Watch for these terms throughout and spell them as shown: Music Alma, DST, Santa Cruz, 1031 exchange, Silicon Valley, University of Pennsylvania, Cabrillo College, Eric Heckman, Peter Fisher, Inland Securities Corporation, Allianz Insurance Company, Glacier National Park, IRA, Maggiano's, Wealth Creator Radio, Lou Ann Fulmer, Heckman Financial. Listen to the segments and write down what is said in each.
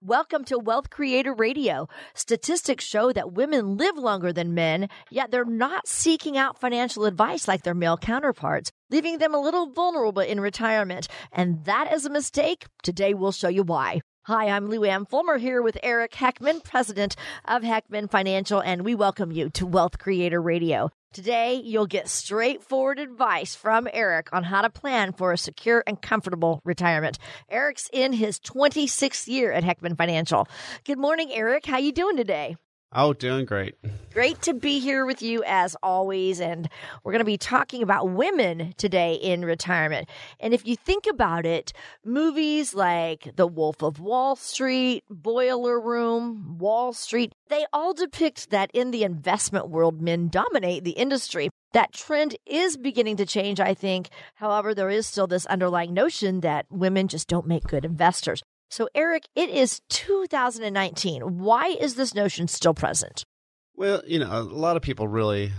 Welcome to Wealth Creator Radio. Statistics show that women live longer than men, yet they're not seeking out financial advice like their male counterparts, leaving them a little vulnerable in retirement. And that is a mistake. Today, we'll show you why. Hi, I'm Lou Ann Fulmer here with Eric Heckman, president of Heckman Financial, and we welcome you to Wealth Creator Radio. Today, you'll get straightforward advice from Eric on how to plan for a secure and comfortable retirement. Eric's in his 26th year at Heckman Financial. Good morning, Eric. How you doing today? Oh, doing great. Great to be here with you as always. And we're going to be talking about women today in retirement. And if you think about it, movies like The Wolf of Wall Street, Boiler Room, Wall Street, they all depict that in the investment world, men dominate the industry. That trend is beginning to change, I think. However, there is still this underlying notion that women just don't make good investors. So, Eric, it is 2019. Why is this notion still present? Well, you know, a lot of people really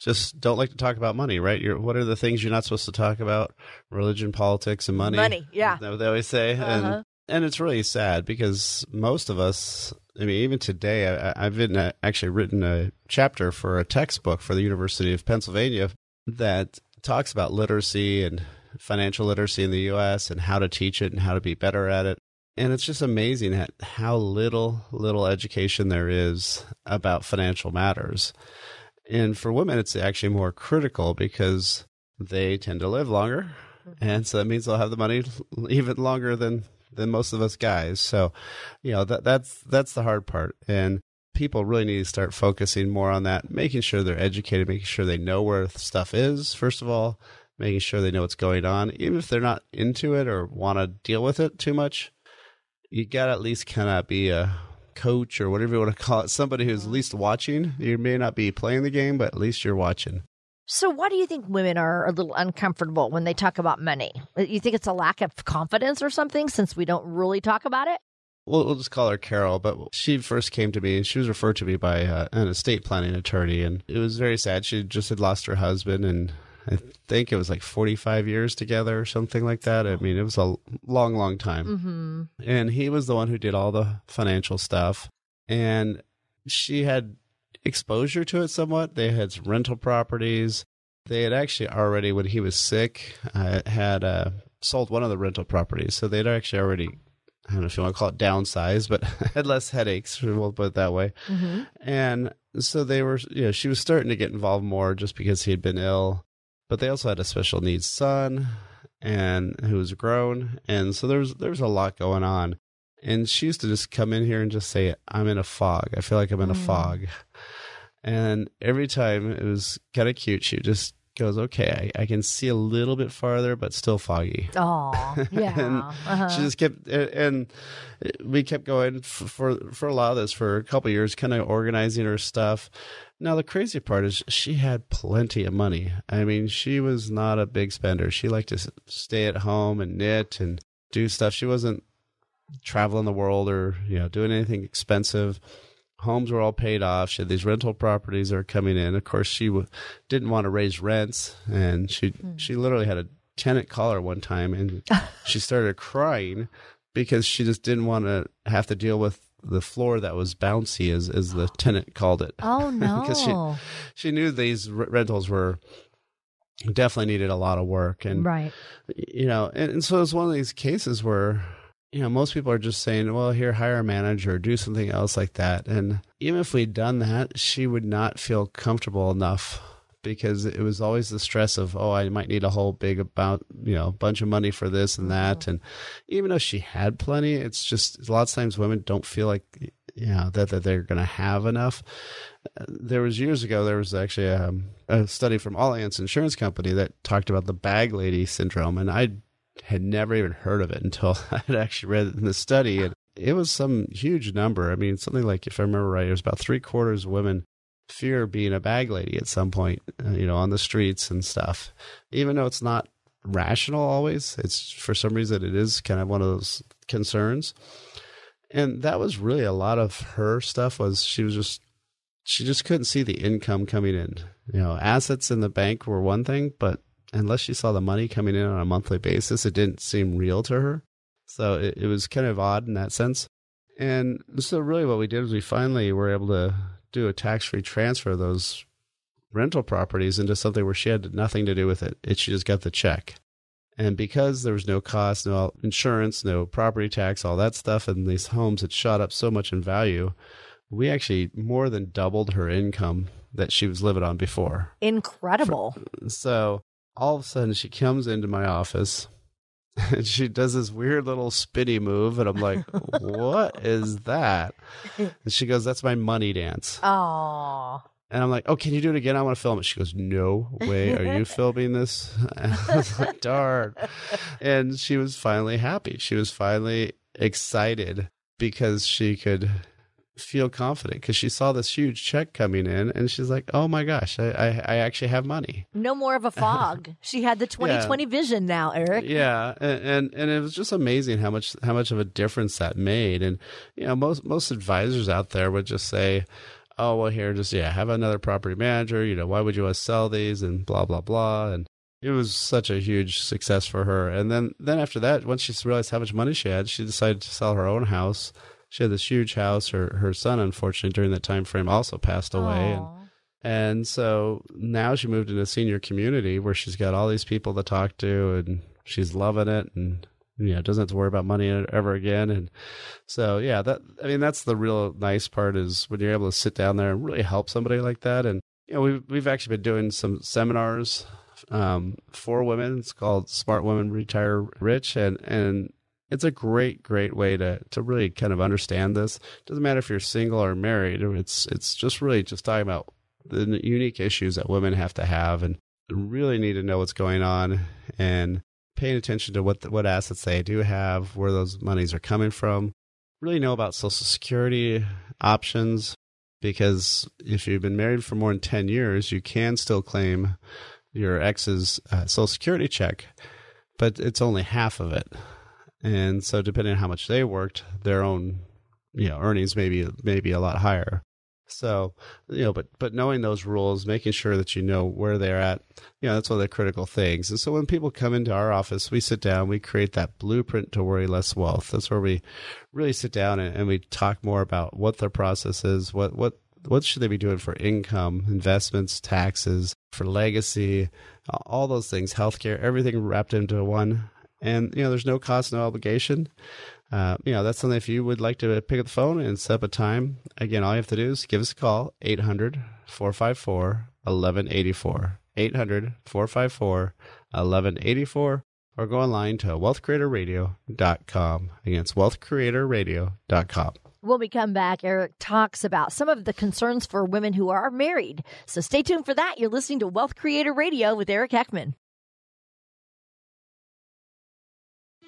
just don't like to talk about money, right? What are the things you're not supposed to talk about? Religion, politics, and money. Money, yeah. Is that what they always say? Uh-huh. And it's really sad because most of us, I mean, even today, I've actually written a chapter for a textbook for the University of Pennsylvania that talks about literacy and financial literacy in the U.S. and how to teach it and how to be better at it. And it's just amazing at how little education there is about financial matters. And for women, it's actually more critical because they tend to live longer. And so that means they'll have the money even longer than most of us guys. So, you know, that's the hard part. And people really need to start focusing more on that, making sure they're educated, making sure they know where stuff is, first of all, making sure they know what's going on. Even if they're not into it or want to deal with it too much, you got to at least kind of be a coach or whatever you want to call it, somebody who's at least watching. You may not be playing the game, but at least you're watching. So why do you think women are a little uncomfortable when they talk about money? You think it's a lack of confidence or something since we don't really talk about it? We'll just call her Carol, but she first came to me and she was referred to me by an estate planning attorney, and it was very sad. She just had lost her husband, and I think it was like 45 years together or something like that. I mean, it was a long, long time. Mm-hmm. And he was the one who did all the financial stuff. And she had exposure to it somewhat. They had some rental properties. They had actually already, when he was sick, had sold one of the rental properties. So they'd actually already, I don't know if you want to call it downsized, but had less headaches. We'll put it that way. Mm-hmm. And so they were, you know, she was starting to get involved more just because he had been ill. But they also had a special needs son and who was grown. And so there's a lot going on. And she used to just come in here and just say, I'm in a fog. I feel like I'm in a fog. And every time it was kind of cute. She just goes, okay, I can see a little bit farther, but still foggy. Oh, yeah. And she just kept, and we kept going for a lot of this for a couple of years, kind of organizing her stuff. Now, the crazy part is she had plenty of money. I mean, she was not a big spender. She liked to stay at home and knit and do stuff. She wasn't traveling the world or, you know, doing anything expensive. Homes were all paid off. She had these rental properties that were coming in. Of course, she didn't want to raise rents, and she literally had a tenant call her one time, and she started crying because she just didn't want to have to deal with the floor that was bouncy, as the tenant called it. Oh, no. Because she knew these rentals were definitely needed a lot of work. And, right. You know, and so it was one of these cases where, you know, most people are just saying, well, here, hire a manager, do something else like that. And even if we'd done that, she would not feel comfortable enough because it was always the stress of, oh, I might need a whole big bunch of money for this and that. And even though she had plenty, it's just a lot of times women don't feel like, you know, that they're going to have enough. There was years ago, there was actually a study from Allianz Insurance Company that talked about the bag lady syndrome. And I had never even heard of it until I had actually read it in the study. And it was some huge number. I mean, something like, if I remember right, it was about 3/4 of women fear being a bag lady at some point, you know, on the streets and stuff. Even though it's not rational always, it's for some reason it is kind of one of those concerns. And that was really a lot of her stuff, was she just couldn't see the income coming in. You know, assets in the bank were one thing, but unless she saw the money coming in on a monthly basis, it didn't seem real to her. So it was kind of odd in that sense. And so really what we did was we finally were able to do a tax-free transfer of those rental properties into something where she had nothing to do with it. She just got the check. And because there was no cost, no insurance, no property tax, all that stuff in these homes had shot up so much in value, we actually more than doubled her income that she was living on before. Incredible. So all of a sudden she comes into my office and she does this weird little spinny move. And I'm like, what is that? And she goes, that's my money dance. Aww. And I'm like, oh, can you do it again? I want to film it. She goes, no way. Are you filming this? And I was like, darn. And she was finally happy. She was finally excited because she could feel confident because she saw this huge check coming in and she's like, oh my gosh, I actually have money. No more of a fog. She had the 20/20 vision now, Eric. Yeah. And it was just amazing how much of a difference that made. And, you know, most advisors out there would just say, oh, well, here, just, have another property manager. You know, why would you want to sell these and blah, blah, blah. And it was such a huge success for her. And then after that, once she realized how much money she had, she decided to sell her own house. She had this huge house. Her son, unfortunately, during that time frame also passed away. And so now she moved into a senior community where she's got all these people to talk to and she's loving it and, you know, doesn't have to worry about money ever again. And so, that's the real nice part is when you're able to sit down there and really help somebody like that. And, you know, we've actually been doing some seminars for women. It's called Smart Women Retire Rich. And it's a great way to really kind of understand this. It doesn't matter if you're single or married. It's just really just talking about the unique issues that women have to have and really need to know what's going on and paying attention to what assets they do have, where those monies are coming from. Really know about Social Security options, because if you've been married for more than 10 years, you can still claim your ex's Social Security check, but it's only half of it. And so depending on how much they worked, their own, you know, earnings may be a lot higher. So, you know, but knowing those rules, making sure that you know where they're at, you know, that's one of the critical things. And so when people come into our office, we sit down, we create that blueprint to worry less wealth. That's where we really sit down and we talk more about what their process is, what should they be doing for income, investments, taxes, for legacy, all those things, healthcare, everything wrapped into one. And, you know, there's no cost, no obligation. You know, that's something if you would like to pick up the phone and set up a time. Again, all you have to do is give us a call, 800-454-1184, 800-454-1184, or go online to wealthcreatorradio.com. Again, it's wealthcreatorradio.com. When we come back, Eric talks about some of the concerns for women who are married. So stay tuned for that. You're listening to Wealth Creator Radio with Eric Heckman.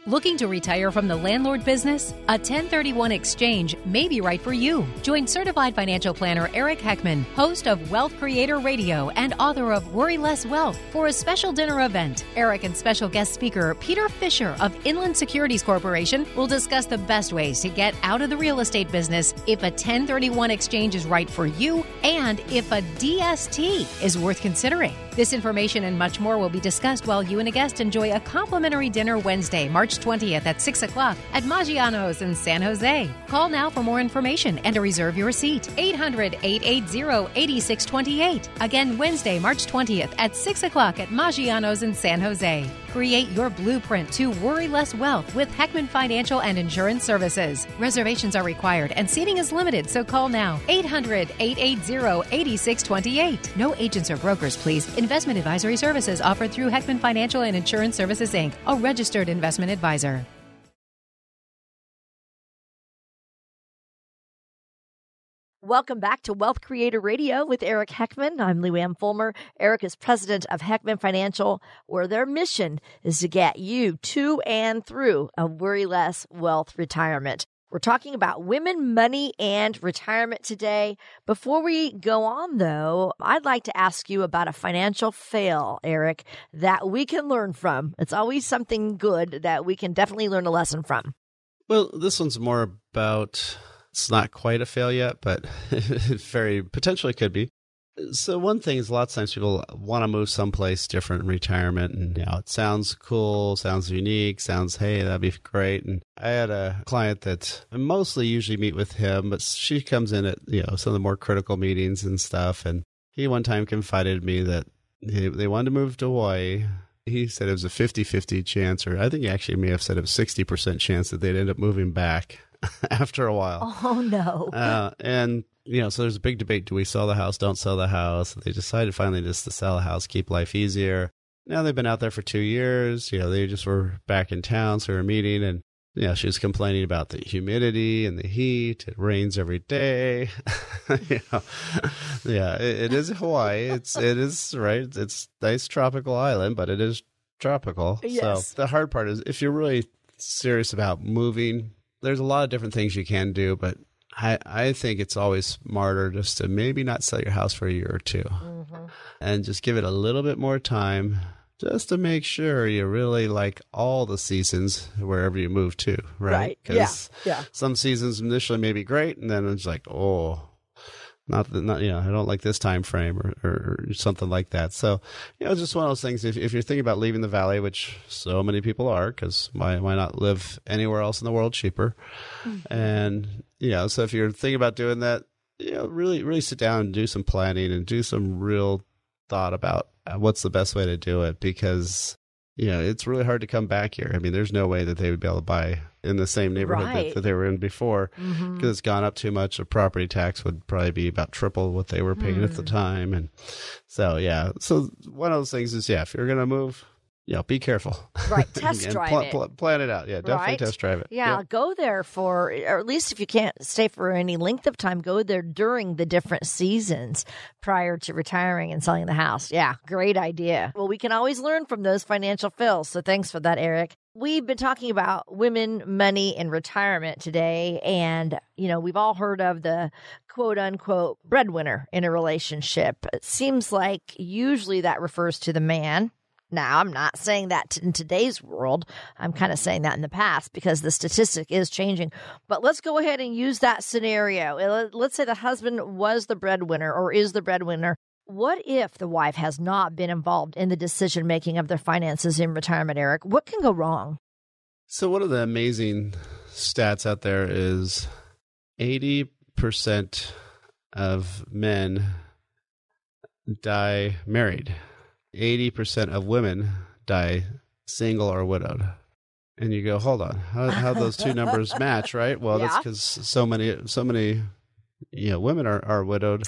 Looking to retire from the landlord business? A 1031 exchange may be right for you. Join certified financial planner Eric Heckman, host of Wealth Creator Radio and author of Worry Less Wealth, for a special dinner event. Eric and special guest speaker Peter Fisher of Inland Securities Corporation will discuss the best ways to get out of the real estate business, if a 1031 exchange is right for you, and if a DST is worth considering. This information and much more will be discussed while you and a guest enjoy a complimentary dinner Wednesday, March 20th at 6 o'clock at Maggiano's in San Jose. Call now for more information and to reserve your seat. 800-880-8628. Again, Wednesday, March 20th at 6 o'clock at Maggiano's in San Jose. Create your blueprint to worry less wealth with Heckman Financial and Insurance Services. Reservations are required and seating is limited, so call now. 800-880-8628. No agents or brokers, please. Investment advisory services offered through Heckman Financial and Insurance Services, Inc., a registered investment advisor. Welcome back to Wealth Creator Radio with Eric Heckman. I'm Lou Ann Fulmer. Eric is president of Heckman Financial, where their mission is to get you to and through a worry less wealth retirement. We're talking about women, money, and retirement today. Before we go on, though, I'd like to ask you about a financial fail, Eric, that we can learn from. It's always something good that we can definitely learn a lesson from. Well, this one's more about, it's not quite a fail yet, but it very potentially could be. So one thing is, lots of times people want to move someplace different in retirement, and it sounds cool, sounds unique, sounds, hey, that'd be great. And I had a client that I mostly usually meet with him, but she comes in at, some of the more critical meetings and stuff. And he one time confided in me that they wanted to move to Hawaii. He said it was a 50-50 chance, or I think he actually may have said it was a 60% chance that they'd end up moving back after a while. Oh, no. So there's a big debate. Do we sell the house? Don't sell the house. They decided finally just to sell the house, keep life easier. Now they've been out there for 2 years. They just were back in town. So we were meeting, and she was complaining about the humidity and the heat. It rains every day. It is Hawaii. It is right. It's a nice tropical island, but it is tropical. Yes. So the hard part is, if you're really serious about moving, there's a lot of different things you can do, but I think it's always smarter just to maybe not sell your house for a year or two, mm-hmm. and just give it a little bit more time just to make sure you really like all the seasons wherever you move to, right? Because some seasons initially may be great, and then it's like, I don't like this time frame or something like that. So, just one of those things. If you're thinking about leaving the Valley, which so many people are, because why not live anywhere else in the world cheaper? Mm-hmm. And, so if you're thinking about doing that, really, really sit down and do some planning and do some real thought about what's the best way to do it, because it's really hard to come back here. I mean, there's no way that they would be able to buy in the same neighborhood that they were in before, because mm-hmm. it's gone up too much. The property tax would probably be about triple what they were paying at the time. And so, so one of those things is, if you're going to move, be careful. Right. Test drive it. Plan it out. Yeah, definitely test drive it. Yeah, go there or at least if you can't stay for any length of time, go there during the different seasons prior to retiring and selling the house. Yeah, great idea. Well, we can always learn from those financial fails. So thanks for that, Eric. We've been talking about women, money, and retirement today. And, we've all heard of the quote unquote breadwinner in a relationship. It seems like usually that refers to the man. Now, I'm not saying that in today's world. I'm kind of saying that in the past, because the statistic is changing. But let's go ahead and use that scenario. Let's say the husband was the breadwinner or is the breadwinner. What if the wife has not been involved in the decision-making of their finances in retirement, Eric? What can go wrong? So one of the amazing stats out there is 80% of men die married. 80% of women die single or widowed. And you go, hold on, how those two numbers match, right? Well, that's because so many women are widowed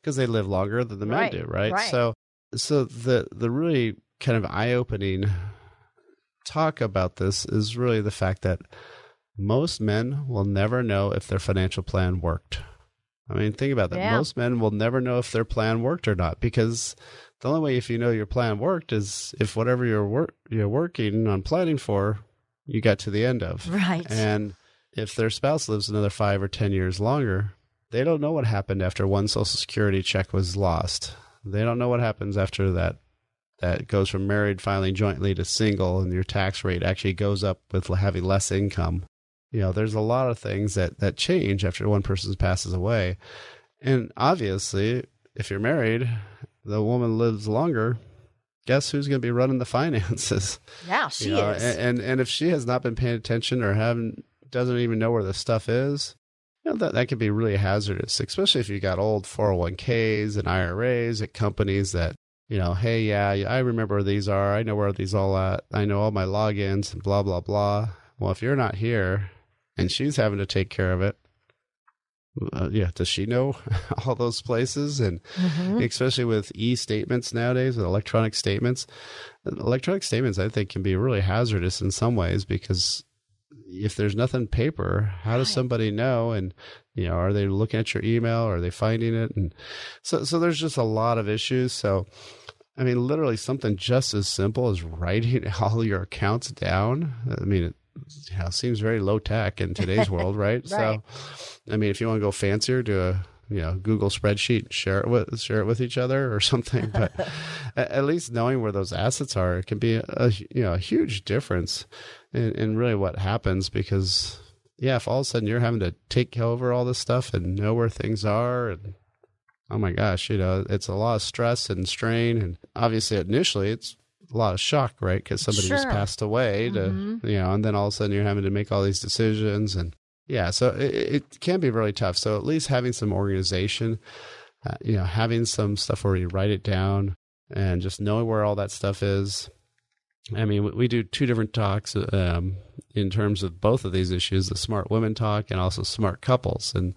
because they live longer than the men do, right? So the really kind of eye-opening talk about this is really the fact that most men will never know if their financial plan worked. I mean, think about that. Yeah. Most men will never know if their plan worked or not, because the only way if you know your plan worked is if whatever you're working on planning for, you got to the end of. Right. And if their spouse lives another 5 or 10 years longer, they don't know what happened after one Social Security check was lost. They don't know what happens after that. That goes from married filing jointly to single, and your tax rate actually goes up with having less income. There's a lot of things that change after one person passes away. And obviously, if you're married, the woman lives longer, guess who's going to be running the finances? Yeah, she is. And if she has not been paying attention or doesn't even know where the stuff is, that could be really hazardous, especially if you got old 401ks and IRAs at companies that, I remember these are. I know where these all at. I know all my logins and blah, blah, blah. Well, if you're not here and she's having to take care of it, does she know all those places? And especially with e-statements nowadays, with electronic statements. Electronic statements, I think, can be really hazardous in some ways, because if there's nothing paper, how does somebody know? And, are they looking at your email? Or are they finding it? And so there's just a lot of issues. So, literally something just as simple as writing all your accounts down. Yeah, seems very low tech in today's world, right? Right? So, I mean, if you want to go fancier, do a Google spreadsheet, share it with each other or something. But at least knowing where those assets are, it can be a huge difference in really what happens. Because if all of a sudden you're having to take over all this stuff and know where things are, and oh my gosh, it's a lot of stress and strain, and obviously initially it's a lot of shock, right? Because somebody just passed away, and then all of a sudden you're having to make all these decisions. And so it can be really tough. So at least having some organization, having some stuff where you write it down and just knowing where all that stuff is. I mean, we do two different talks in terms of both of these issues, the Smart Women Talk and also Smart Couples. And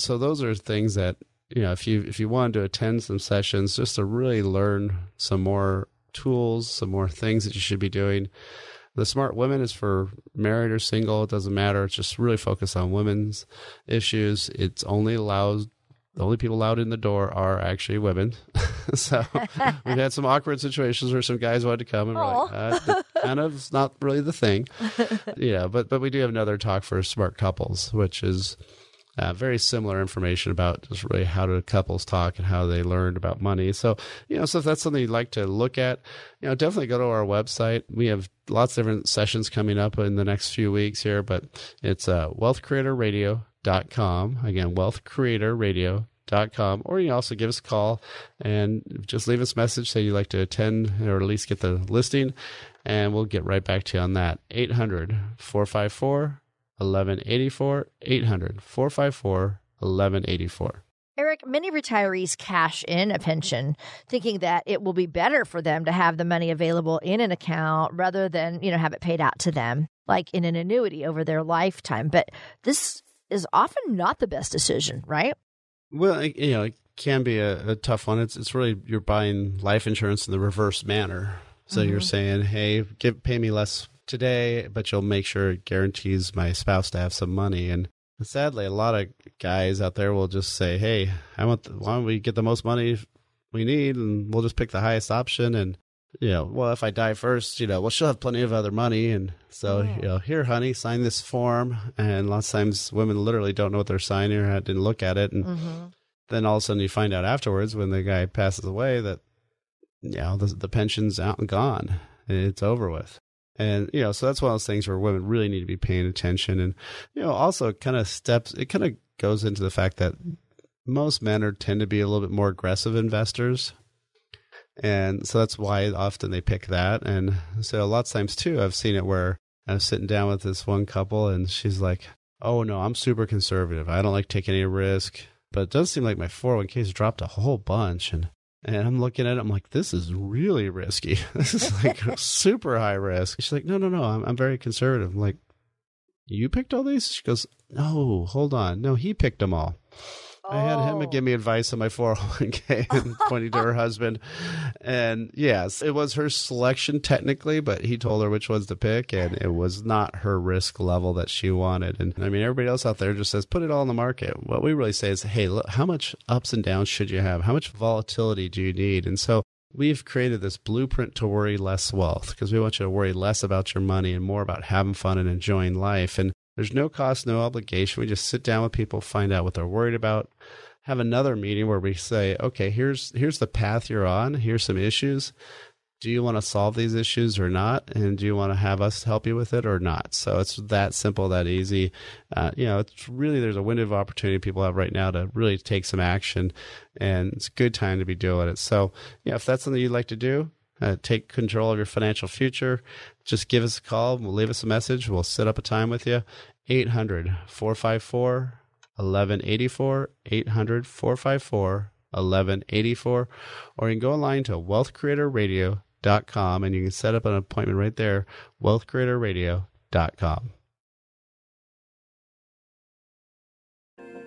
so those are things that, if you wanted to attend some sessions just to really learn some more tools, some more things that you should be doing. The Smart Women is for married or single. It doesn't matter. It's just really focused on women's issues. It's only allowed. The only people allowed in the door are actually women. So we've had some awkward situations where some guys wanted to come and we're like, kind of, it's not really the thing. But we do have another talk for smart couples, which is very similar information about just really how do couples talk and how they learned about money. So, so if that's something you'd like to look at, definitely go to our website. We have lots of different sessions coming up in the next few weeks here, but it's wealthcreatorradio.com. Again, wealthcreatorradio.com. Or you can also give us a call and just leave us a message, say you'd like to attend or at least get the listing, and we'll get right back to you on that. 800-454-1184. 1184, 800-454-1184. Eric, many retirees cash in a pension thinking that it will be better for them to have the money available in an account rather than, have it paid out to them like in an annuity over their lifetime. But this is often not the best decision, right? Well, it can be a tough one. It's really you're buying life insurance in the reverse manner. So you're saying, hey, pay me less today, but you'll make sure it guarantees my spouse to have some money. And sadly, a lot of guys out there will just say, hey, why don't we get the most money we need and we'll just pick the highest option. And, if I die first, well, she'll have plenty of other money. And so, here, honey, sign this form. And lots of times women literally don't know what they're signing or didn't look at it. And then all of a sudden you find out afterwards when the guy passes away that, the pension's out and gone. It's over with. And, so that's one of those things where women really need to be paying attention. And, also it kind of goes into the fact that most men tend to be a little bit more aggressive investors. And so that's why often they pick that. And so lots of times too, I've seen it where I was sitting down with this one couple and she's like, oh no, I'm super conservative. I don't like taking any risk, but it does seem like my 401(k)s dropped a whole bunch. And I'm looking at it, I'm like, this is really risky. This is like super high risk. She's like, no, I'm very conservative. I'm like, you picked all these? She goes, no, hold on. No, he picked them all. Oh. I had him give me advice on my 401(k) and pointing to her husband. And yes, it was her selection technically, but he told her which ones to pick. And it was not her risk level that she wanted. And I mean, everybody else out there just says, put it all in the market. What we really say is, hey, look, how much ups and downs should you have? How much volatility do you need? And so we've created this blueprint to worry less wealth because we want you to worry less about your money and more about having fun and enjoying life. And there's no cost, no obligation. We just sit down with people, find out what they're worried about, have another meeting where we say, okay, here's the path you're on. Here's some issues. Do you want to solve these issues or not? And do you want to have us help you with it or not? So it's that simple, that easy. It's really, there's a window of opportunity people have right now to really take some action, and it's a good time to be doing it. So if that's something you'd like to do, take control of your financial future, just give us a call. We'll leave us a message. We'll set up a time with you. 800-454-1184, 800-454-1184. Or you can go online to wealthcreatorradio.com and you can set up an appointment right there, wealthcreatorradio.com.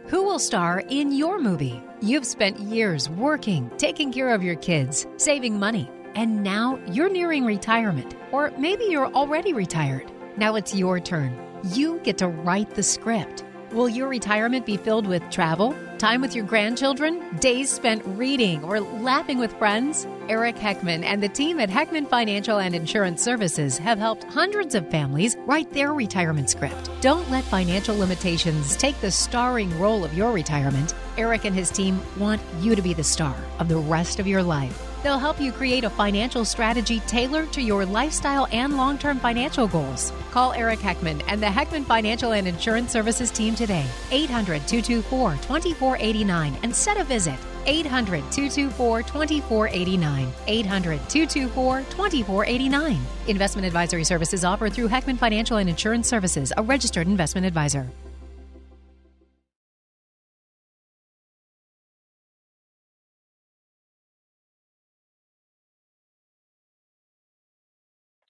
Who will star in your movie? You've spent years working, taking care of your kids, saving money, and now you're nearing retirement, or maybe you're already retired. Now it's your turn. You get to write the script. Will your retirement be filled with travel, time with your grandchildren, days spent reading, or laughing with friends? Eric Heckman and the team at Heckman Financial and Insurance Services have helped hundreds of families write their retirement script. Don't let financial limitations take the starring role of your retirement. Eric and his team want you to be the star of the rest of your life. They'll help you create a financial strategy tailored to your lifestyle and long-term financial goals. Call Eric Heckman and the Heckman Financial and Insurance Services team today, 800-224-2489, and set a visit. 800-224-2489. 800-224-2489. Investment advisory services offered through Heckman Financial and Insurance Services, a registered investment advisor.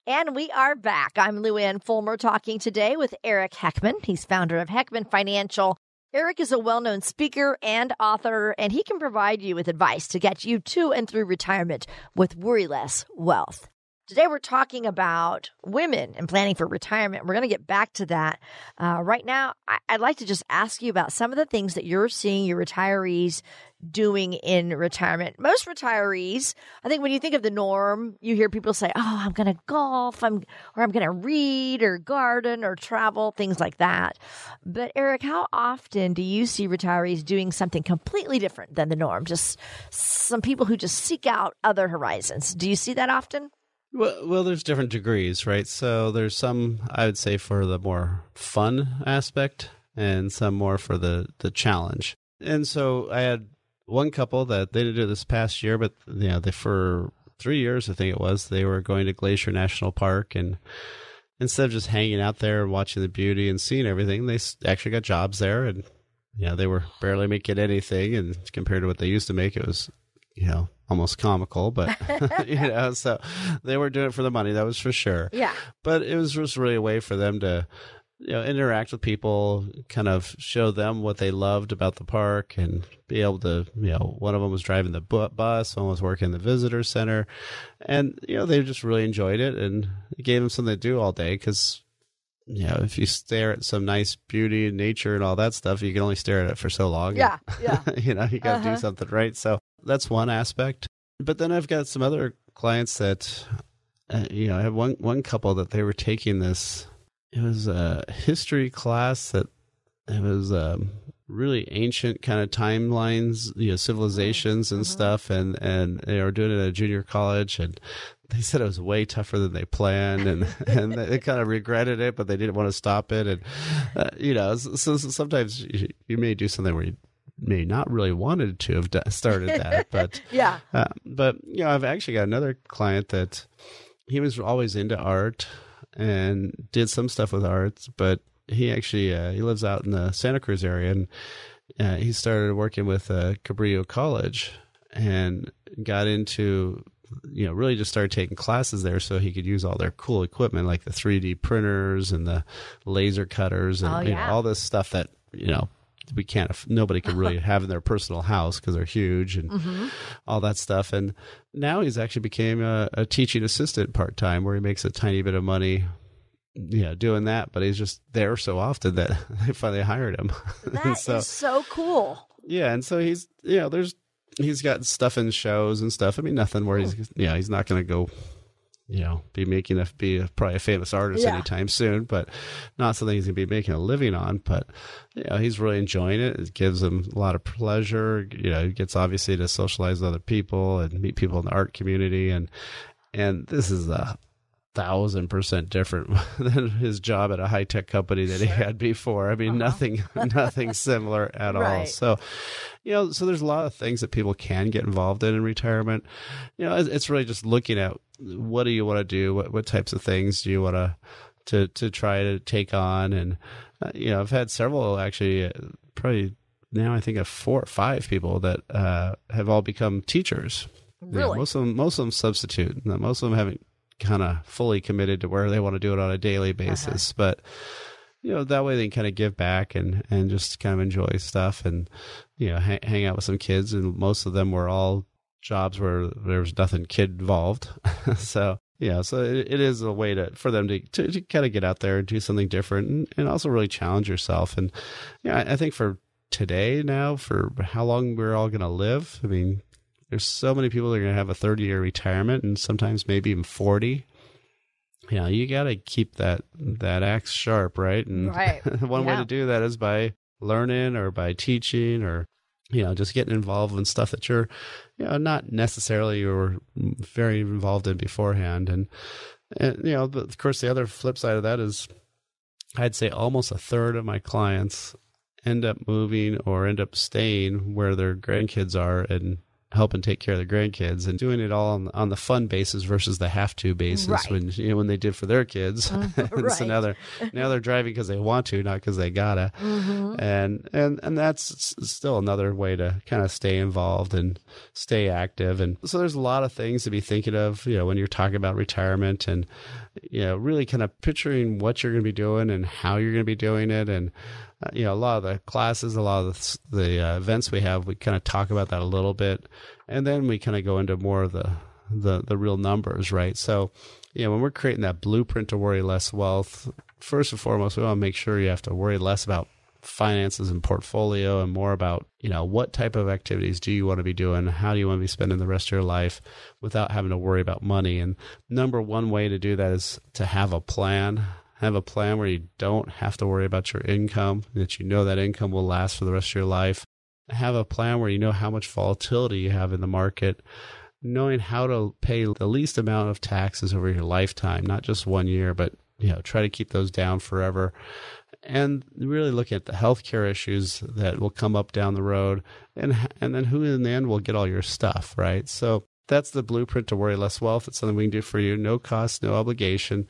And we are back. I'm Lou Ann Fulmer talking today with Eric Heckman. He's founder of Heckman Financial. Eric is a well-known speaker and author, and he can provide you with advice to get you to and through retirement with worry-less wealth. Today, we're talking about women and planning for retirement. We're going to get back to that. Right now, I'd like to just ask you about some of the things that you're seeing your retirees doing in retirement. Most retirees, I think when you think of the norm, you hear people say, oh, I'm going to golf, or I'm going to read or garden or travel, things like that. But Eric, how often do you see retirees doing something completely different than the norm? Just some people who just seek out other horizons. Do you see that often? Well, there's different degrees, right? So there's some, I would say, for the more fun aspect and some more for the challenge. And so I had one couple that they didn't do this past year, but you know, for 3 years, I think it was, they were going to Glacier National Park, and instead of just hanging out there and watching the beauty and seeing everything, they actually got jobs there, and you know, they were barely making anything, and compared to what they used to make, it was, you know, almost comical, but you know, so they were doing it for the money, that was for sure. Yeah, but it was just really a way for them to, you know, interact with people, kind of show them what they loved about the park, and be able to, you know, one of them was driving the bus, one was working in the visitor center, and, you know, they just really enjoyed it, and it gave them something to do all day, because, you know, if you stare at some nice beauty and nature and all that stuff, you can only stare at it for so long. Yeah, and, yeah. You know, you got to do something, right? So that's one aspect. But then I've got some other clients that, you know, I have one couple that they were taking this. It was a history class that it was really ancient kind of timelines, you know, civilizations and stuff. And they were doing it at a junior college. And they said it was way tougher than they planned. And they kind of regretted it, but they didn't want to stop it. And, you know, so sometimes you may do something where you may not really wanted to have started that. But, yeah. But, you know, I've actually got another client that he was always into art and did some stuff with arts, but he actually, he lives out in the Santa Cruz area, and he started working with Cabrillo College and got into, you know, really just started taking classes there so he could use all their cool equipment, like the 3D printers and the laser cutters and you know, all this stuff that, you know, we can't, nobody can really have in their personal house because they're huge and all that stuff. And now he's actually became a teaching assistant part-time where he makes a tiny bit of money, you know, doing that, but he's just there so often that they finally hired him. That is so cool. Yeah. And so he's, you know, he's got stuff in shows and stuff. I mean, nothing where he's, you know, he's not going to go, you know, probably a famous artist anytime soon, but not something he's going to be making a living on. But, you know, he's really enjoying it. It gives him a lot of pleasure. You know, he gets obviously to socialize with other people and meet people in the art community. And this is 1,000% different than his job at a high-tech company that he had before. I mean, nothing similar at all. So, you know, so there's a lot of things that people can get involved in retirement. You know, it's really just looking at what do you want to do? What types of things do you want to try to take on? And, you know, I've had several actually, probably now I think of 4 or 5 people that have all become teachers. Really? You know, most of them substitute. Most of them haven't kind of fully committed to where they want to do it on a daily basis. But, you know, that way they can kind of give back and just kind of enjoy stuff and, you know, hang out with some kids. And most of them were all jobs where there was nothing kid involved. So, Yeah, so it is a way for them to kind of get out there and do something different and also really challenge yourself. And yeah, I think for today now, for how long we're all going to live, I mean, there's so many people that are going to have a 30-year retirement and sometimes maybe even 40. You know, you got to keep that axe sharp, right? And one way to do that is by learning or by teaching or, you know, just getting involved in stuff that you're, you know, not necessarily you were very involved in beforehand. And you know, but of course, the other flip side of that is I'd say almost a third of my clients end up moving or end up staying where their grandkids are and helping take care of the grandkids and doing it all on the fun basis versus the have to basis when they did for their kids. So now they're driving because they want to, not because they gotta. Mm-hmm. And that's still another way to kind of stay involved and stay active. And so there's a lot of things to be thinking of, you know, when you're talking about retirement and, you know, really kind of picturing what you're going to be doing and how you're going to be doing it. And, you know, a lot of the classes, a lot of the events we have, we kind of talk about that a little bit. And then we kind of go into more of the real numbers, right? So, you know, when we're creating that blueprint to worry less wealth, first and foremost, we want to make sure you have to worry less about finances and portfolio and more about, you know, what type of activities do you want to be doing? How do you want to be spending the rest of your life without having to worry about money? And number one way to do that is to have a plan. Have a plan where you don't have to worry about your income, that you know that income will last for the rest of your life. Have a plan where you know how much volatility you have in the market, knowing how to pay the least amount of taxes over your lifetime, not just 1 year, but you know, try to keep those down forever. And really look at the healthcare issues that will come up down the road and then who in the end will get all your stuff, right? So that's the blueprint to worry less wealth. It's something we can do for you. No cost, no obligation.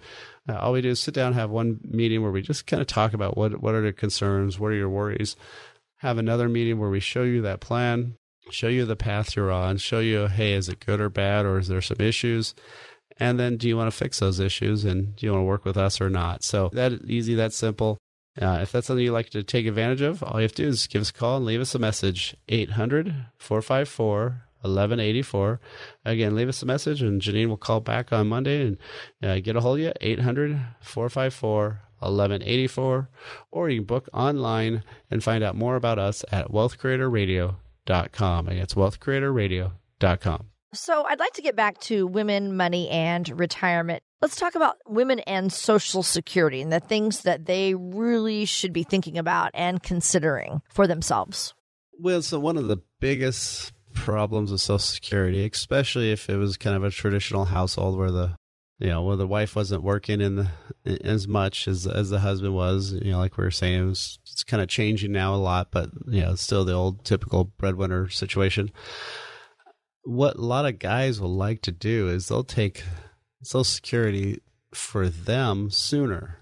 All we do is sit down, have one meeting where we just kind of talk about what are your concerns, what are your worries. Have another meeting where we show you that plan, show you the path you're on, show you, hey, is it good or bad, or is there some issues? And then do you want to fix those issues, and do you want to work with us or not? So that's easy, that's simple. If that's something you'd like to take advantage of, all you have to do is give us a call and leave us a message, 800-454-454. 1184. Again, leave us a message and Janine will call back on Monday and get a hold of you, 800-454-1184. Or you can book online and find out more about us at wealthcreatorradio.com. And it's wealthcreatorradio.com. So I'd like to get back to women, money, and retirement. Let's talk about women and Social Security and the things that they really should be thinking about and considering for themselves. Well, so one of the biggest problems with Social Security, especially if it was kind of a traditional household where the wife wasn't working as much as the husband was, you know, like we were saying, it's kind of changing now a lot, but you know, it's still the old typical breadwinner situation. What a lot of guys will like to do is they'll take Social Security for them sooner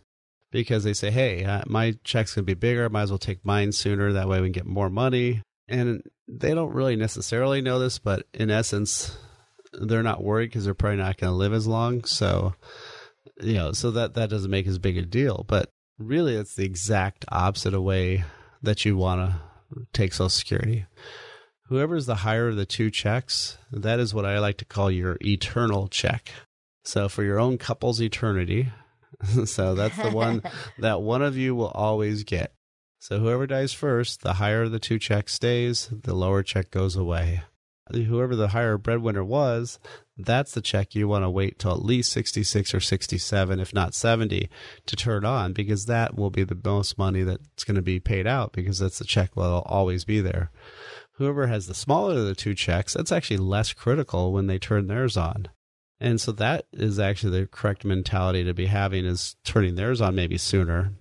because they say, hey, my check's going to be bigger. I might as well take mine sooner. That way we can get more money. And they don't really necessarily know this, but in essence, they're not worried because they're probably not going to live as long. So, you know, so that doesn't make as big a deal. But really, it's the exact opposite of way that you want to take Social Security. Whoever's the higher of the two checks, that is what I like to call your eternal check. So for your own couple's eternity, so that's the one that one of you will always get. So whoever dies first, the higher of the two checks stays, the lower check goes away. Whoever the higher breadwinner was, that's the check you want to wait till at least 66 or 67, if not 70, to turn on, because that will be the most money that's going to be paid out, because that's the check that'll always be there. Whoever has the smaller of the two checks, that's actually less critical when they turn theirs on. And so that is actually the correct mentality to be having, is turning theirs on maybe sooner,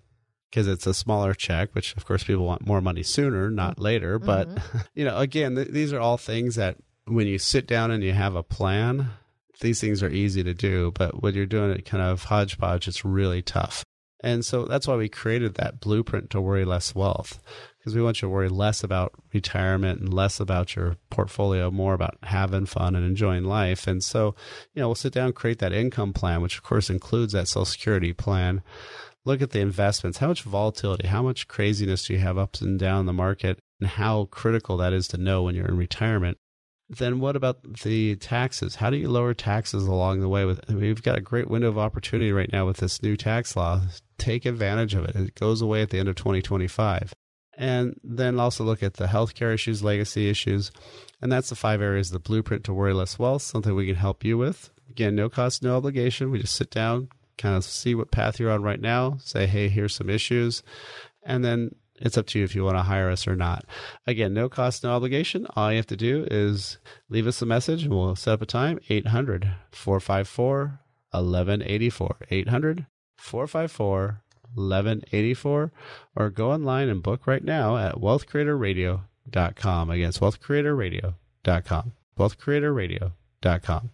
because it's a smaller check, which of course people want more money sooner, not later. But, you know, again, these are all things that when you sit down and you have a plan, these things are easy to do. But when you're doing it kind of hodgepodge, it's really tough. And so that's why we created that blueprint to worry less wealth, because we want you to worry less about retirement and less about your portfolio, more about having fun and enjoying life. And so, you know, we'll sit down and create that income plan, which of course includes that Social Security plan. Look at the investments. How much volatility, how much craziness do you have ups and down the market, and how critical that is to know when you're in retirement. then what about the taxes? How do you lower taxes along the way? We've got a great window of opportunity right now with this new tax law. Take advantage of it. It goes away at the end of 2025. And then also look at the healthcare issues, legacy issues. And that's the 5 areas of the blueprint to worry less wealth, something we can help you with. Again, no cost, no obligation. We just sit down, kind of see what path you're on right now, say, hey, here's some issues. And then it's up to you if you want to hire us or not. Again, no cost, no obligation. All you have to do is leave us a message and we'll set up a time, 800-454-1184. 800-454-1184. Or go online and book right now at wealthcreatorradio.com. Again, it's wealthcreatorradio.com. Wealthcreatorradio.com.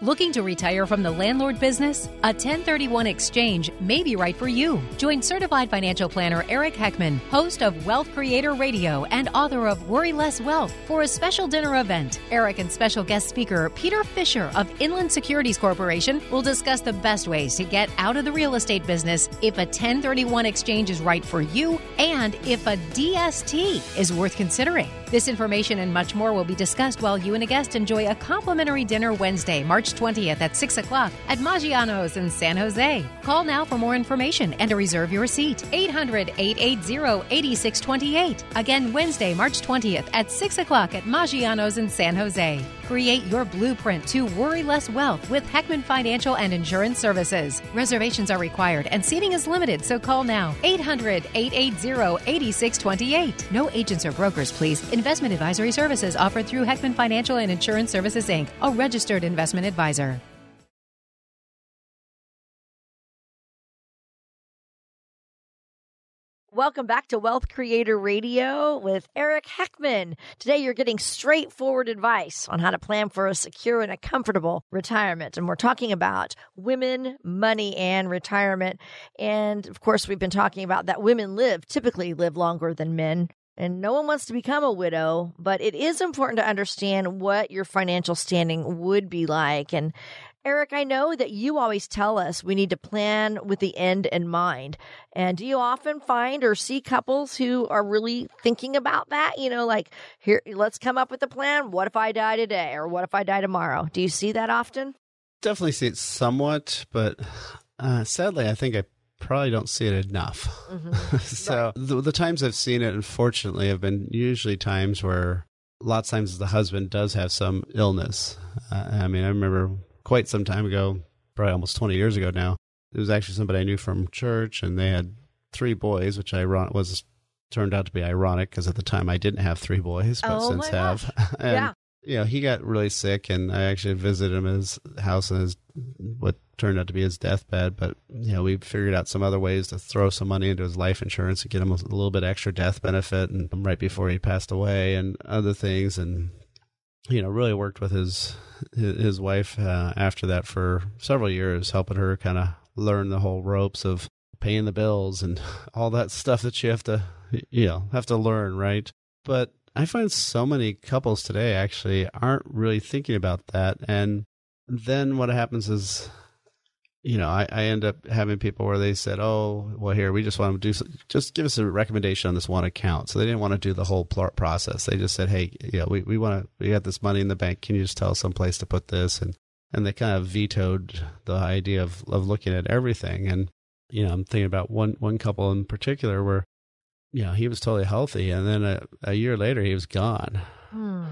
Looking to retire from the landlord business? A 1031 exchange may be right for you. Join certified financial planner Eric Heckman, host of Wealth Creator Radio and author of Worry Less Wealth, for a special dinner event. Eric and special guest speaker Peter Fisher of Inland Securities Corporation will discuss the best ways to get out of the real estate business, if a 1031 exchange is right for you, and if a DST is worth considering. This information and much more will be discussed while you and a guest enjoy a complimentary dinner Wednesday, March 20th at 6 o'clock at Maggiano's in San Jose. Call now for more information and to reserve your seat. 800-880-8628. Again, Wednesday, March 20th at 6 o'clock at Maggiano's in San Jose. Create your blueprint to worry less wealth with Heckman Financial and Insurance Services. Reservations are required and seating is limited, so call now. 800-880-8628. No agents or brokers, please. Investment advisory services offered through Heckman Financial and Insurance Services, Inc., a registered investment advisor. Welcome back to Wealth Creator Radio with Eric Heckman. Today, you're getting straightforward advice on how to plan for a secure and a comfortable retirement. And we're talking about women, money, and retirement. And of course, we've been talking about that women typically live longer than men. And no one wants to become a widow, but it is important to understand what your financial standing would be like. And Eric, I know that you always tell us we need to plan with the end in mind. And do you often find or see couples who are really thinking about that? You know, like, here, let's come up with a plan. What if I die today? Or what if I die tomorrow? Do you see that often? Definitely see it somewhat, but sadly, I think I probably don't see it enough. Mm-hmm. So right. The times I've seen it, unfortunately, have been usually times where lots of times the husband does have some illness. I remember quite some time ago, probably almost 20 years ago now, it was actually somebody I knew from church, and they had 3 boys, which turned out to be ironic because at the time I didn't have 3 boys, but since have. And, yeah. You know, he got really sick, and I actually visited him at his house and what turned out to be his deathbed. But, you know, we figured out some other ways to throw some money into his life insurance to get him a little bit extra death benefit, and right before he passed away and other things. And, you know, really worked with his wife after that for several years, helping her kind of learn the whole ropes of paying the bills and all that stuff that you have to learn, right? But I find so many couples today actually aren't really thinking about that. And then what happens is, you know, I end up having people where they said, oh, well, here, we just want to just give us a recommendation on this one account. So they didn't want to do the whole process. They just said, hey, you know, we got this money in the bank. Can you just tell us some place to put this? And they kind of vetoed the idea of looking at everything. And, you know, I'm thinking about one couple in particular where, you know, he was totally healthy, and then a year later, he was gone. Hmm.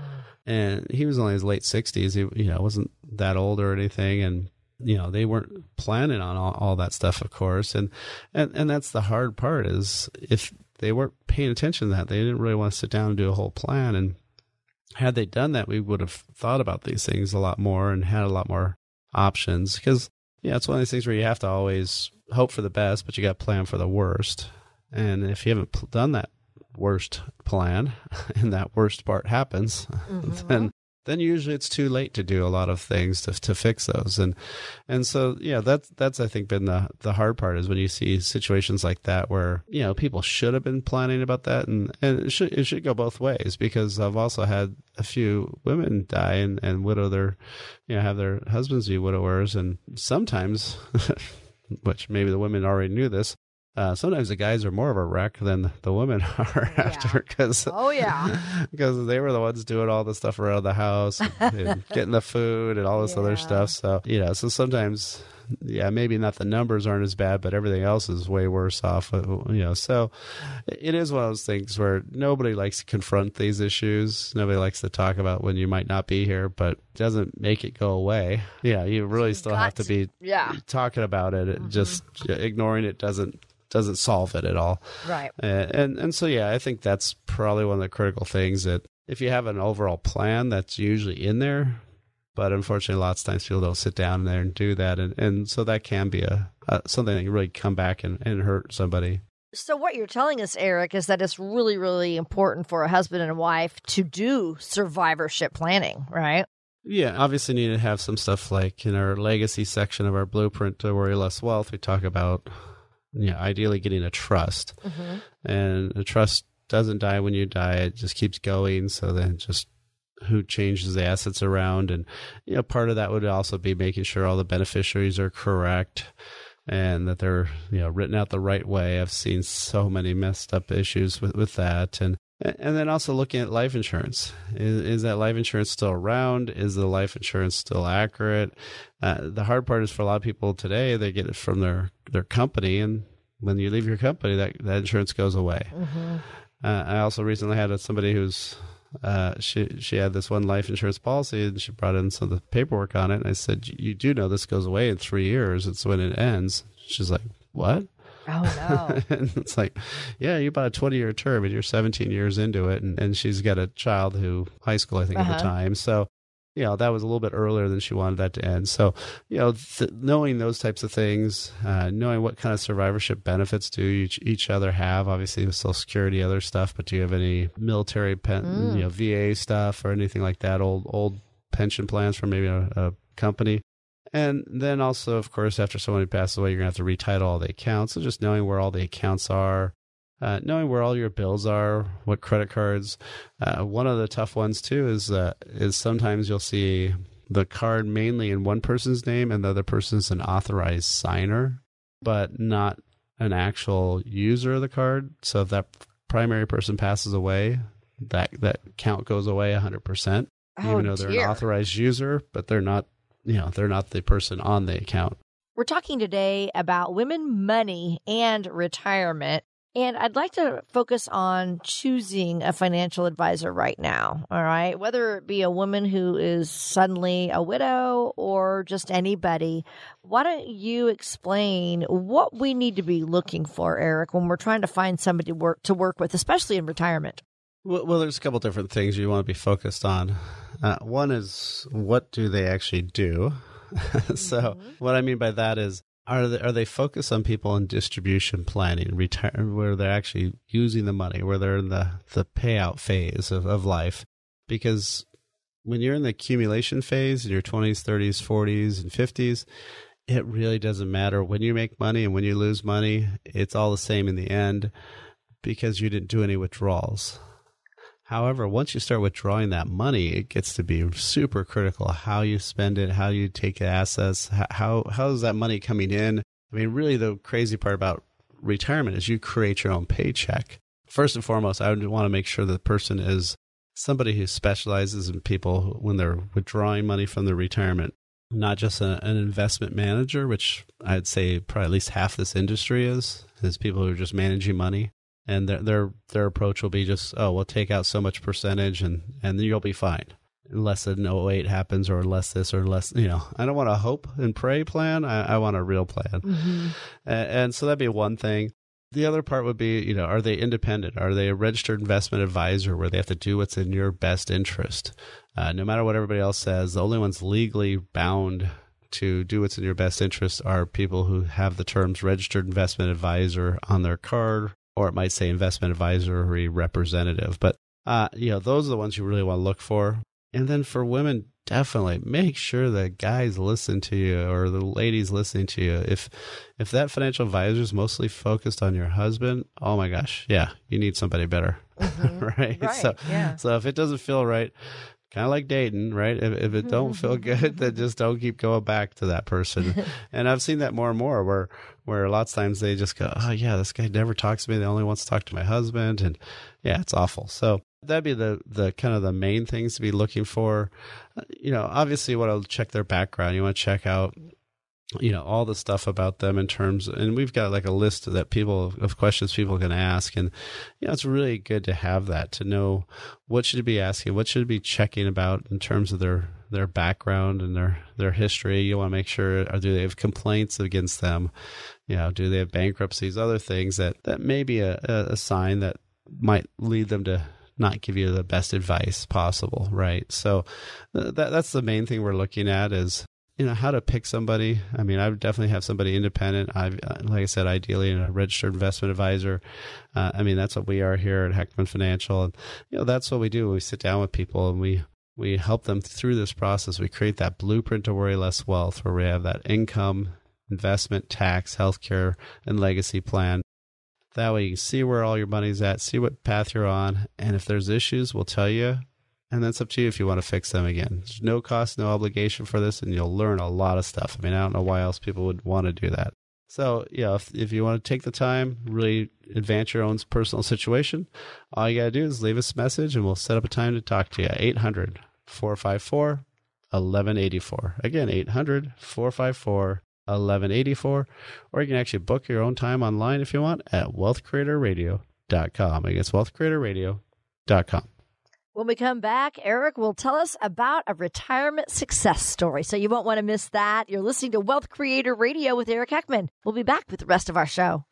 And he was only in his late 60s. He, you know, wasn't that old or anything, and, you know, they weren't planning on all that stuff, of course. And that's the hard part is if they weren't paying attention to that, they didn't really want to sit down and do a whole plan. And had they done that, we would have thought about these things a lot more and had a lot more options because, yeah, it's one of these things where you have to always hope for the best, but you got to plan for the worst. And if you haven't done that worst plan and that worst part happens, mm-hmm. then usually it's too late to do a lot of things to fix those. And so, yeah, that's I think been the hard part is when you see situations like that where, you know, people should have been planning about that. And it should go both ways, because I've also had a few women die and widow have their husbands be widowers. And sometimes, which maybe the women already knew this, Sometimes the guys are more of a wreck than the women are after, because because they were the ones doing all the stuff around the house and getting the food and all this other stuff. So, you know, so sometimes, maybe not the numbers aren't as bad, but everything else is way worse off, So it is one of those things where nobody likes to confront these issues. Nobody likes to talk about when you might not be here, but it doesn't make it go away. Yeah, you really still have to be talking about it. Mm-hmm. Just ignoring it doesn't solve it at all. Right. And so, I think that's probably one of the critical things, that if you have an overall plan that's usually in there, but unfortunately lots of times people don't sit down there and do that. And so that can be a something that can really come back and hurt somebody. So what you're telling us, Eric, is that it's really, really important for a husband and a wife to do survivorship planning, right? Yeah, obviously need to have some stuff like in our legacy section of our blueprint to Worry Less Wealth, we talk about ideally getting a trust. Mm-hmm. And a trust doesn't die when you die. It just keeps going. So then just who changes the assets around. And, part of that would also be making sure all the beneficiaries are correct and that they're, written out the right way. I've seen so many messed up issues with that. And then also looking at life insurance. Is that life insurance still around? Is the life insurance still accurate? The hard part is for a lot of people today, they get it from their company. And when you leave your company, that insurance goes away. Mm-hmm. I also recently had somebody who's, she had this one life insurance policy and she brought in some of the paperwork on it. And I said, you do know this goes away in 3 years. It's when it ends. She's like, what? Oh, no. And it's like, you bought a 20-year term and you're 17 years into it. And she's got a child who, high school, I think, at the time. So, that was a little bit earlier than she wanted that to end. So, knowing those types of things, knowing what kind of survivorship benefits do each other have, obviously with Social Security, other stuff, but do you have any military, VA stuff or anything like that, old pension plans from maybe a company? And then also, of course, after somebody passes away, you're going to have to retitle all the accounts. So just knowing where all the accounts are, knowing where all your bills are, what credit cards. One of the tough ones, too, is sometimes you'll see the card mainly in one person's name and the other person's an authorized signer, but not an actual user of the card. So if that primary person passes away, that account goes away 100%, even though they're an authorized user, but they're not. They're not the person on the account. We're talking today about women, money, and retirement. And I'd like to focus on choosing a financial advisor right now, all right? Whether it be a woman who is suddenly a widow or just anybody, why don't you explain what we need to be looking for, Eric, when we're trying to find somebody to work with, especially in retirement? Well, there's a couple different things you want to be focused on. One is, what do they actually do? So what I mean by that is, are they focused on people in distribution planning, where they're actually using the money, where they're in the payout phase of life? Because when you're in the accumulation phase in your 20s, 30s, 40s, and 50s, it really doesn't matter when you make money and when you lose money. It's all the same in the end because you didn't do any withdrawals. However, once you start withdrawing that money, it gets to be super critical how you spend it, how you take assets, how is that money coming in? I mean, really the crazy part about retirement is you create your own paycheck. First and foremost, I would want to make sure that the person is somebody who specializes in people when they're withdrawing money from their retirement, not just an investment manager, which I'd say probably at least half this industry is people who are just managing money. And their approach will be just, we'll take out so much percentage and you'll be fine. Unless an 08 happens or unless this or unless, I don't want a hope and pray plan. I want a real plan. Mm-hmm. And so that'd be one thing. The other part would be, are they independent? Are they a registered investment advisor where they have to do what's in your best interest? No matter what everybody else says, the only ones legally bound to do what's in your best interest are people who have the terms registered investment advisor on their card. Or it might say investment advisory representative. But, those are the ones you really want to look for. And then for women, definitely make sure the guys listen to you or the ladies listening to you. If that financial advisor is mostly focused on your husband, oh my gosh, you need somebody better, right? So if it doesn't feel right, Kind of like dating, right? If it don't feel good, then just don't keep going back to that person. And I've seen that more and more where lots of times they just go, oh yeah, this guy never talks to me. They only wants to talk to my husband. And yeah, it's awful. So that'd be the kind of the main things to be looking for. You know, obviously you want to check their background. You want to check out, you know, all the stuff about them in terms, and we've got like a list that people of questions people can ask. And, you know, it's really good to have that, to know what should be asking, what should be checking about in terms of their background and their history. You want to make sure, do they have complaints against them? You know, do they have bankruptcies, other things that may be a sign that might lead them to not give you the best advice possible. Right. So that's the main thing we're looking at is, you know, how to pick somebody. I mean, I would definitely have somebody independent. Like I said, ideally a registered investment advisor. I mean, that's what we are here at Heckman Financial. And, you know, that's what we do. We sit down with people and we help them through this process. We create that blueprint to worry less wealth, where we have that income, investment, tax, healthcare, and legacy plan. That way you can see where all your money's at, see what path you're on. And if there's issues, we'll tell you. And that's up to you if you want to fix them again. There's no cost, no obligation for this, and you'll learn a lot of stuff. I mean, I don't know why else people would want to do that. So, yeah, you know, if you want to take the time, really advance your own personal situation, all you got to do is leave us a message, and we'll set up a time to talk to you. 800-454-1184. Again, 800-454-1184. Or you can actually book your own time online if you want at WealthCreatorRadio.com. I guess WealthCreatorRadio.com. When we come back, Eric will tell us about a retirement success story. So you won't want to miss that. You're listening to Wealth Creator Radio with Eric Heckman. We'll be back with the rest of our show.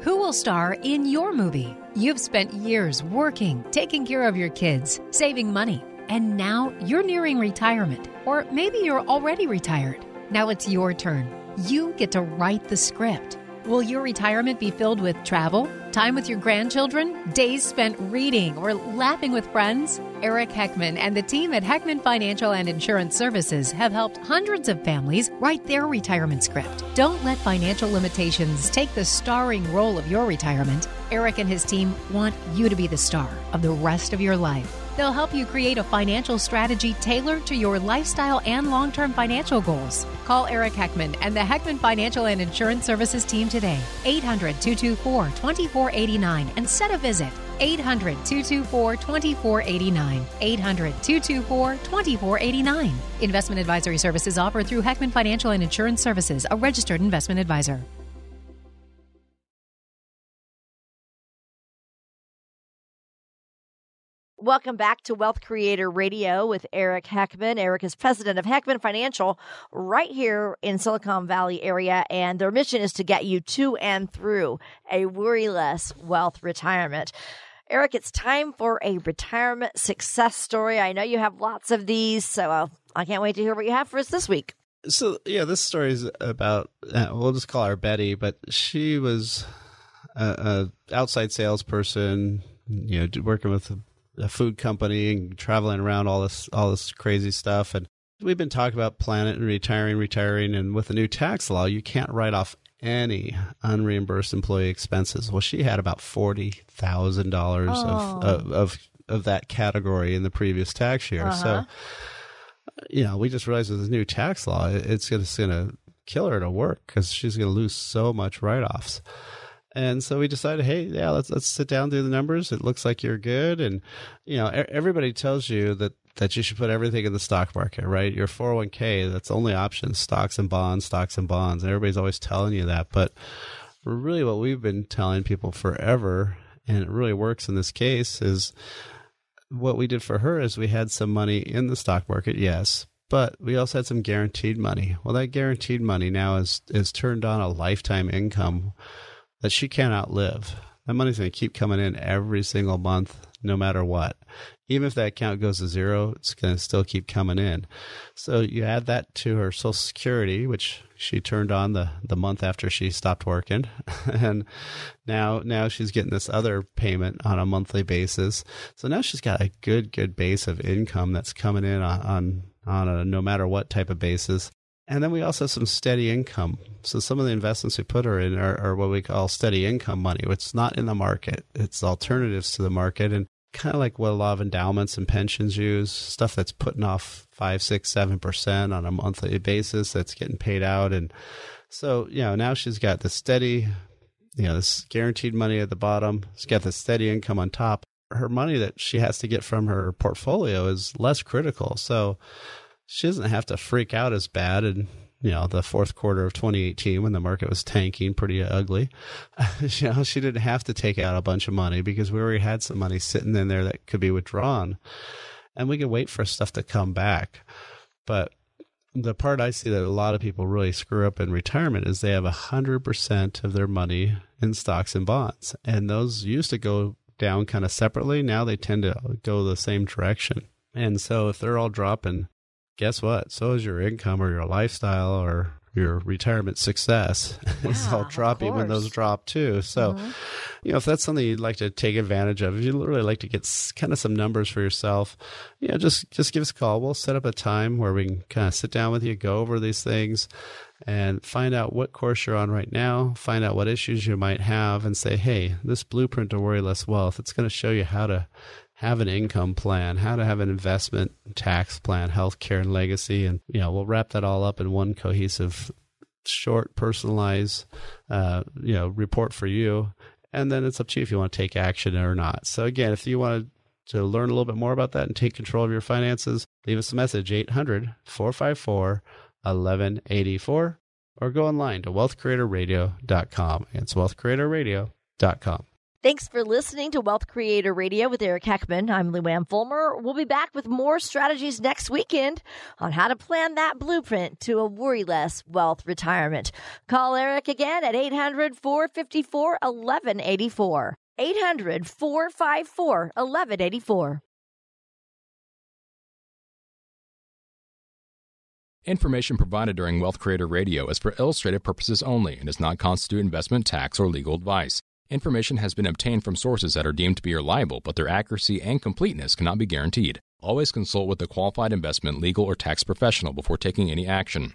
Who will star in your movie? You've spent years working, taking care of your kids, saving money, and now you're nearing retirement. Or maybe you're already retired. Now it's your turn. You get to write the script. Will your retirement be filled with travel, time with your grandchildren, days spent reading, or laughing with friends? Eric Heckman and the team at Heckman Financial and Insurance Services have helped hundreds of families write their retirement script. Don't let financial limitations take the starring role of your retirement. Eric and his team want you to be the star of the rest of your life. They'll help you create a financial strategy tailored to your lifestyle and long-term financial goals. Call Eric Heckman and the Heckman Financial and Insurance Services team today, 800-224-2489, and set a visit, 800-224-2489, 800-224-2489. Investment advisory services offered through Heckman Financial and Insurance Services, a registered investment advisor. Welcome back to Wealth Creator Radio with Eric Heckman. Eric is president of Heckman Financial right here in Silicon Valley area, and their mission is to get you to and through a worry-less wealth retirement. Eric, it's time for a retirement success story. I know you have lots of these, so I can't wait to hear what you have for us this week. So, yeah, this story is about, we'll just call her Betty, but she was an outside salesperson, you know, working with a food company and traveling around, all this crazy stuff. And we've been talking about planet and retiring. And with the new tax law, you can't write off any unreimbursed employee expenses. Well, she had about $40,000 of that category in the previous tax year. So, you know, we just realized with this new tax law, it's going to kill her to work because she's going to lose so much write-offs. And so we decided, hey, yeah, let's sit down, do the numbers. It looks like you're good. And, you know, everybody tells you that you should put everything in the stock market, right? Your 401k, that's the only option, stocks and bonds. And everybody's always telling you that. But really what we've been telling people forever, and it really works in this case, is what we did for her is we had some money in the stock market, yes, but we also had some guaranteed money. Well, that guaranteed money now is turned on a lifetime income that she can't outlive. That money's going to keep coming in every single month, no matter what. Even if that account goes to zero, it's going to still keep coming in. So you add that to her Social Security, which she turned on the month after she stopped working. And now she's getting this other payment on a monthly basis. So now she's got a good base of income that's coming in on a no matter what type of basis. And then we also have some steady income. So some of the investments we put her in are what we call steady income money. It's not in the market. It's alternatives to the market. And kind of like what a lot of endowments and pensions use, stuff that's putting off 5%, 6%, 7% on a monthly basis that's getting paid out. And so, you know, now she's got the steady, you know, this guaranteed money at the bottom. She's got the steady income on top. Her money that she has to get from her portfolio is less critical. So she doesn't have to freak out as bad. And, you know, the fourth quarter of 2018, when the market was tanking pretty ugly, you know, she didn't have to take out a bunch of money because we already had some money sitting in there that could be withdrawn, and we could wait for stuff to come back. But the part I see that a lot of people really screw up in retirement is they have 100% of their money in stocks and bonds, and those used to go down kind of separately. Now they tend to go the same direction. And so if they're all dropping, guess what? So is your income or your lifestyle or your retirement success. Yeah, it's all dropping when those drop too. So, you know, if that's something you'd like to take advantage of, if you'd really like to get kind of some numbers for yourself, you know, just give us a call. We'll set up a time where we can kind of sit down with you, go over these things and find out what course you're on right now, find out what issues you might have and say, hey, this blueprint to worry less wealth, it's going to show you how to have an income plan, how to have an investment, tax plan, healthcare, and legacy. And, you know, we'll wrap that all up in one cohesive, short, personalized, you know, report for you. And then it's up to you if you want to take action or not. So again, if you want to learn a little bit more about that and take control of your finances, leave us a message, 800-454-1184, or go online to wealthcreatorradio.com. It's wealthcreatorradio.com. Thanks for listening to Wealth Creator Radio with Eric Heckman. I'm Lou Ann Fulmer. We'll be back with more strategies next weekend on how to plan that blueprint to a worry-less wealth retirement. Call Eric again at 800-454-1184. 800-454-1184. Information provided during Wealth Creator Radio is for illustrative purposes only and does not constitute investment, tax, or legal advice. Information has been obtained from sources that are deemed to be reliable, but their accuracy and completeness cannot be guaranteed. Always consult with a qualified investment, legal, or tax professional before taking any action.